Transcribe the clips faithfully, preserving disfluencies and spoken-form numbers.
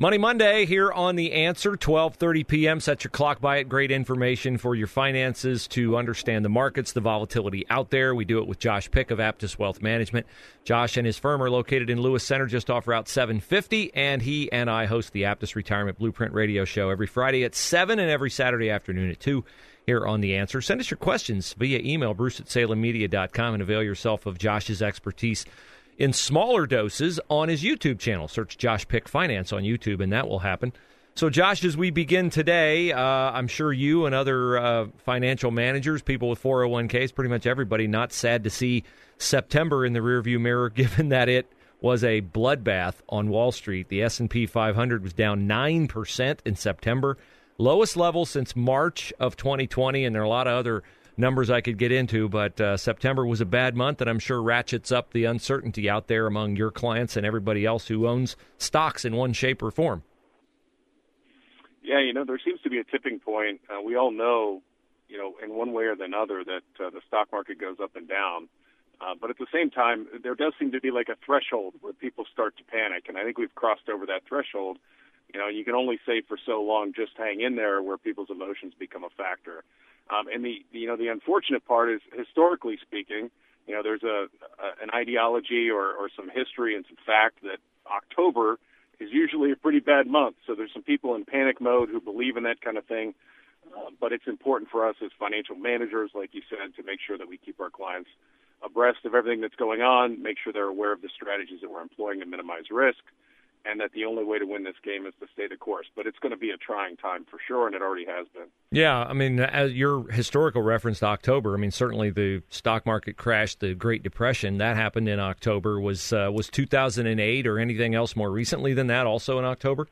Money Monday here on The Answer, twelve thirty p.m. Set your clock by it. Great information for your finances to understand the markets, the volatility out there. We do it with Josh Pick of Aptus Wealth Management. Josh and his firm are located in Lewis Center, just off Route seven fifty, and he and I host the Aptus Retirement Blueprint radio show every Friday at seven and every Saturday afternoon at two here on The Answer. Send us your questions via email, Bruce at Salem Media dot com, and avail yourself of Josh's expertise in smaller doses on his YouTube channel. Search Josh Pick Finance on YouTube, and that will happen. So, Josh, as we begin today, uh, I'm sure you and other uh, financial managers, people with four oh one k's, pretty much everybody, not sad to see September in the rearview mirror, given that it was a bloodbath on Wall Street. The S and P five hundred was down nine percent in September, lowest level since March of twenty twenty, and there are a lot of other numbers I could get into, but uh, September was a bad month, and I'm sure ratchets up the uncertainty out there among your clients and everybody else who owns stocks in one shape or form. Yeah, you know, there seems to be a tipping point. Uh, we all know, you know, in one way or another that uh, the stock market goes up and down. Uh, but at the same time, there does seem to be like a threshold where people start to panic, and I think we've crossed over that threshold. You know, you can only say for so long, just hang in there, where people's emotions become a factor. Um, and the, you know, the unfortunate part is, historically speaking, you know, there's a, a an ideology or, or some history and some fact that October is usually a pretty bad month. So there's some people in panic mode who believe in that kind of thing. Uh, but it's important for us as financial managers, like you said, to make sure that we keep our clients abreast of everything that's going on, make sure they're aware of the strategies that we're employing to minimize risk, and that the only way to win this game is to stay the course. But it's going to be a trying time for sure, and it already has been. Yeah, I mean, as your historical reference to October, I mean, certainly the stock market crash, the Great Depression, that happened in October. Was uh, was two thousand eight or anything else more recently than that also in October?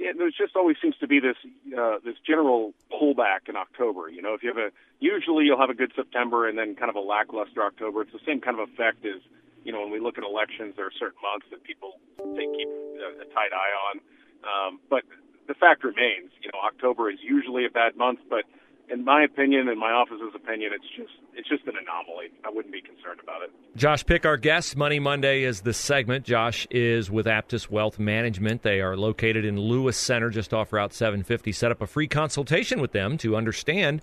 Yeah, there just always seems to be this uh, this general pullback in October. You know, if you have a usually you'll have a good September and then kind of a lackluster October. It's the same kind of effect as, you know, when we look at elections, there are certain months that people they keep a tight eye on. Um, but the fact remains, you know, October is usually a bad month. But in my opinion, in my office's opinion, it's just it's just an anomaly. I wouldn't be concerned about it. Josh Pick, our guest. Money Monday is the segment. Josh is with Aptus Wealth Management. They are located in Lewis Center, just off Route seven fifty. Set up a free consultation with them to understand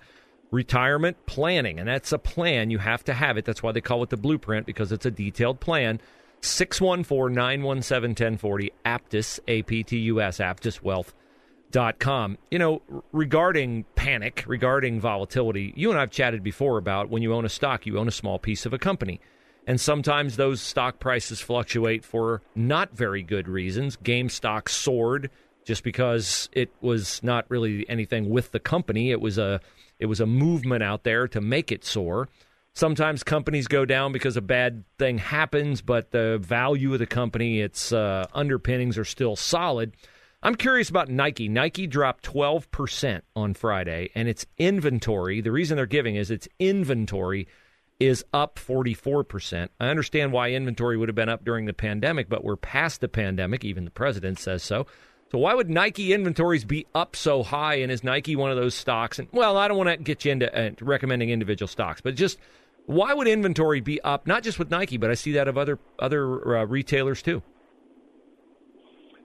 retirement planning, and that's a plan. You have to have it. That's why they call it the blueprint, because it's a detailed plan. six one four, nine one seven, one zero four zero, Aptus, A P T U S, Aptus Wealth dot com. You know, regarding panic, regarding volatility, you and I have chatted before about when you own a stock, you own a small piece of a company. And sometimes those stock prices fluctuate for not very good reasons. GameStop soared just because it was not really anything with the company. It was a It was a movement out there to make it soar. Sometimes companies go down because a bad thing happens, but the value of the company, its uh, underpinnings are still solid. I'm curious about Nike. Nike dropped twelve percent on Friday, and its inventory, the reason they're giving is its inventory is up forty-four percent. I understand why inventory would have been up during the pandemic, but we're past the pandemic. Even the president says so. So why would Nike inventories be up so high, and is Nike one of those stocks? And, well, I don't want to get you into uh, recommending individual stocks, but just why would inventory be up, not just with Nike, but I see that of other other uh, retailers too?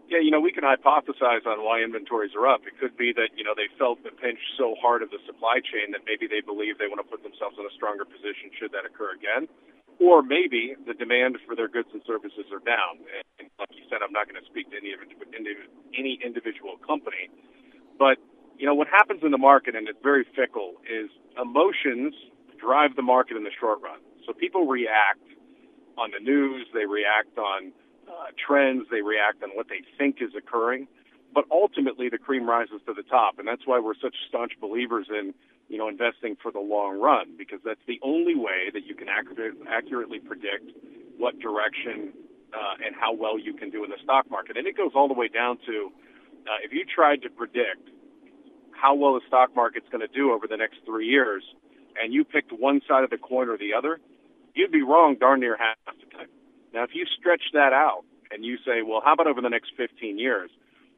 Yeah, you know, we can hypothesize on why inventories are up. It could be that, you know, they felt the pinch so hard of the supply chain that maybe they believe they want to put themselves in a stronger position should that occur again. Or maybe the demand for their goods and services are down. And like you said, I'm not going to speak to any any individual company. But, you know, what happens in the market, and it's very fickle, is emotions drive the market in the short run. So people react on the news, they react on uh, trends, they react on what they think is occurring. But ultimately, the cream rises to the top, and that's why we're such staunch believers in, you know, investing for the long run, because that's the only way that you can accurate, accurately predict what direction uh, and how well you can do in the stock market. And it goes all the way down to uh, if you tried to predict how well the stock market's going to do over the next three years, and you picked one side of the coin or the other, you'd be wrong darn near half the time. Now, if you stretch that out and you say, well, how about over the next fifteen years,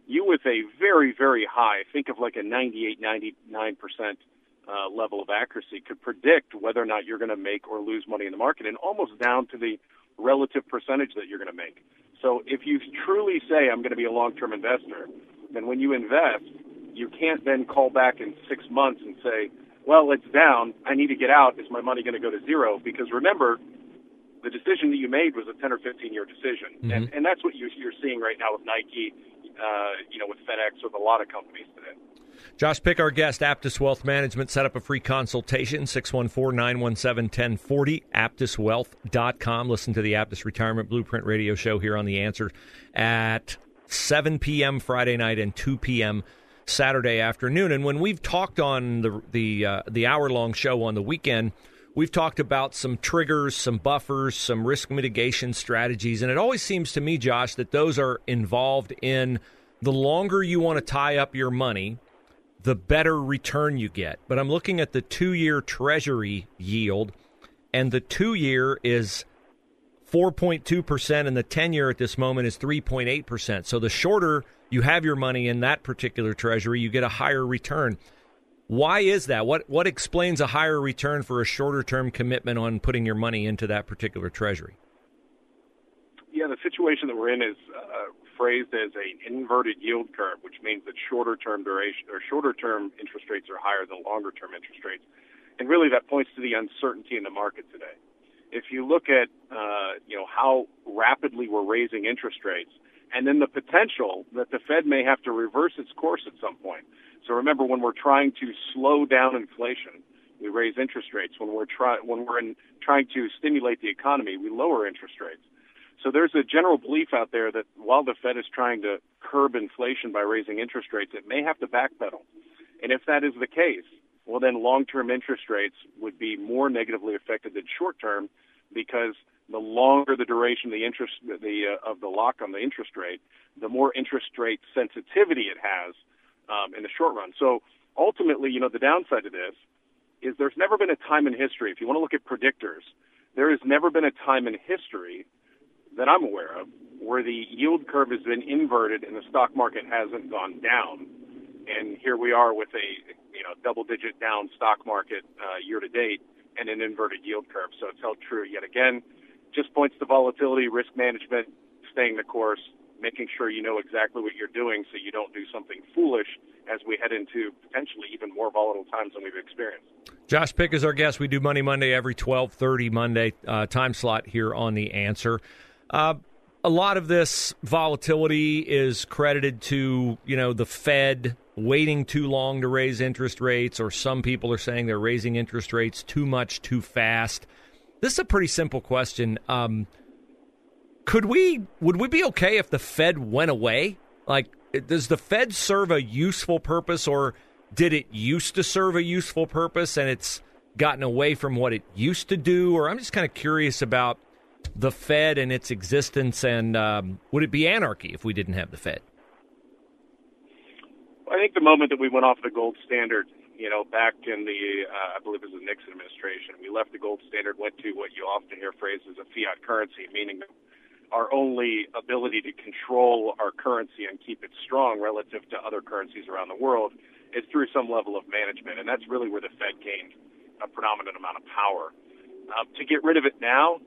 you with a very, very high, think of like a ninety-eight, ninety-nine percent uh, level of accuracy, could predict whether or not you're going to make or lose money in the market, and almost down to the relative percentage that you're going to make. So if you truly say, I'm going to be a long-term investor, then when you invest, you can't then call back in six months and say, well, it's down, I need to get out, is my money going to go to zero? Because remember, the decision that you made was a ten or fifteen-year decision. Mm-hmm. And, and that's what you, you're seeing right now with Nike, uh, you know, with FedEx, with a lot of companies today. Josh Pick, our guest, Aptus Wealth Management. Set up a free consultation, six one four, nine one seven, one zero four zero, aptus wealth dot com. Listen to the Aptus Retirement Blueprint radio show here on The Answer at seven p.m. Friday night and two p.m. Saturday afternoon. And when we've talked on the the, uh, the hour-long show on the weekend, we've talked about some triggers, some buffers, some risk mitigation strategies. And it always seems to me, Josh, that those are involved in the longer you want to tie up your money, the better return you get. But I'm looking at the two-year Treasury yield, and the two-year is four point two percent, and the ten-year at this moment is three point eight percent. So the shorter you have your money in that particular Treasury, you get a higher return. Why is that? What what explains a higher return for a shorter-term commitment on putting your money into that particular Treasury? Yeah, the situation that we're in is uh, phrased as an inverted yield curve, which means that shorter-term duration or shorter-term interest rates are higher than longer-term interest rates, and really that points to the uncertainty in the market today. If you look at uh, you know how rapidly we're raising interest rates, and then the potential that the Fed may have to reverse its course at some point. So remember, when we're trying to slow down inflation, we raise interest rates. When we're try- when we're in trying to stimulate the economy, we lower interest rates. So there's a general belief out there that while the Fed is trying to curb inflation by raising interest rates, it may have to backpedal. And if that is the case, well, then long-term interest rates would be more negatively affected than short-term, because the longer the duration of the interest, the uh, of the lock on the interest rate, the more interest rate sensitivity it has um, in the short run. So ultimately, you know, the downside of this is there's never been a time in history. If you want to look at predictors, there has never been a time in history that I'm aware of where the yield curve has been inverted and the stock market hasn't gone down. And here we are with a you know double-digit down stock market uh, year to date and an inverted yield curve. So it's held true yet again. Just points to volatility, risk management, staying the course, making sure you know exactly what you're doing so you don't do something foolish as we head into potentially even more volatile times than we've experienced. Josh Pick is our guest. We do Money Monday every twelve thirty Monday uh, time slot here on The Answer. Uh, a lot of this volatility is credited to, you know, the Fed waiting too long to raise interest rates, or some people are saying they're raising interest rates too much, too fast. This is a pretty simple question. Um, could we, would we be okay if the Fed went away? Like, does the Fed serve a useful purpose, or did it used to serve a useful purpose and it's gotten away from what it used to do? Or I'm just kind of curious about the Fed and its existence, and um, would it be anarchy if we didn't have the Fed? Well, I think the moment that we went off the gold standard, you know, back in the, uh, I believe it was the Nixon administration, we left the gold standard, went to what you often hear phrased as a fiat currency, meaning our only ability to control our currency and keep it strong relative to other currencies around the world is through some level of management. And that's really where the Fed gained a predominant amount of power. Uh, to get rid of it now,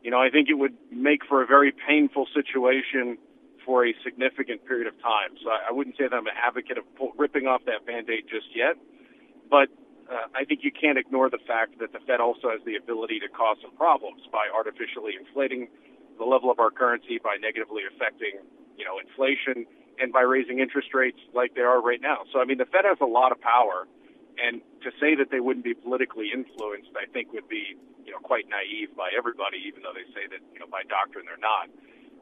you know, I think it would make for a very painful situation for a significant period of time. So I, I wouldn't say that I'm an advocate of pull, ripping off that Band-Aid just yet. But uh, I think you can't ignore the fact that the Fed also has the ability to cause some problems by artificially inflating the level of our currency, by negatively affecting, you know, inflation, and by raising interest rates like they are right now. So, I mean, the Fed has a lot of power, and to say that they wouldn't be politically influenced, I think, would be, you know, quite naive by everybody, even though they say that, you know, by doctrine they're not.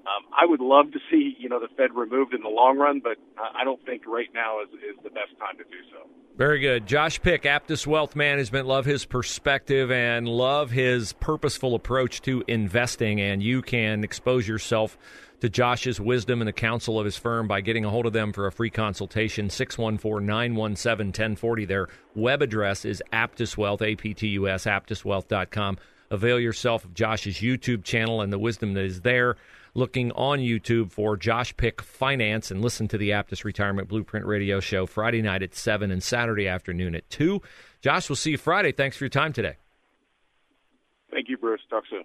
Um, I would love to see, you know, the Fed removed in the long run, but I don't think right now is, is the best time to do so. Very good. Josh Pick, Aptus Wealth Management. Love his perspective and love his purposeful approach to investing. And you can expose yourself to Josh's wisdom and the counsel of his firm by getting a hold of them for a free consultation, six one four, nine one seven, one zero four zero. Their web address is Aptus Wealth, A P T U S, aptus wealth dot com. Avail yourself of Josh's YouTube channel and the wisdom that is there. Looking on YouTube for Josh Pick Finance, and listen to the Aptus Retirement Blueprint radio show Friday night at seven and Saturday afternoon at two. Josh, we'll see you Friday. Thanks for your time today. Thank you, Bruce. Talk soon.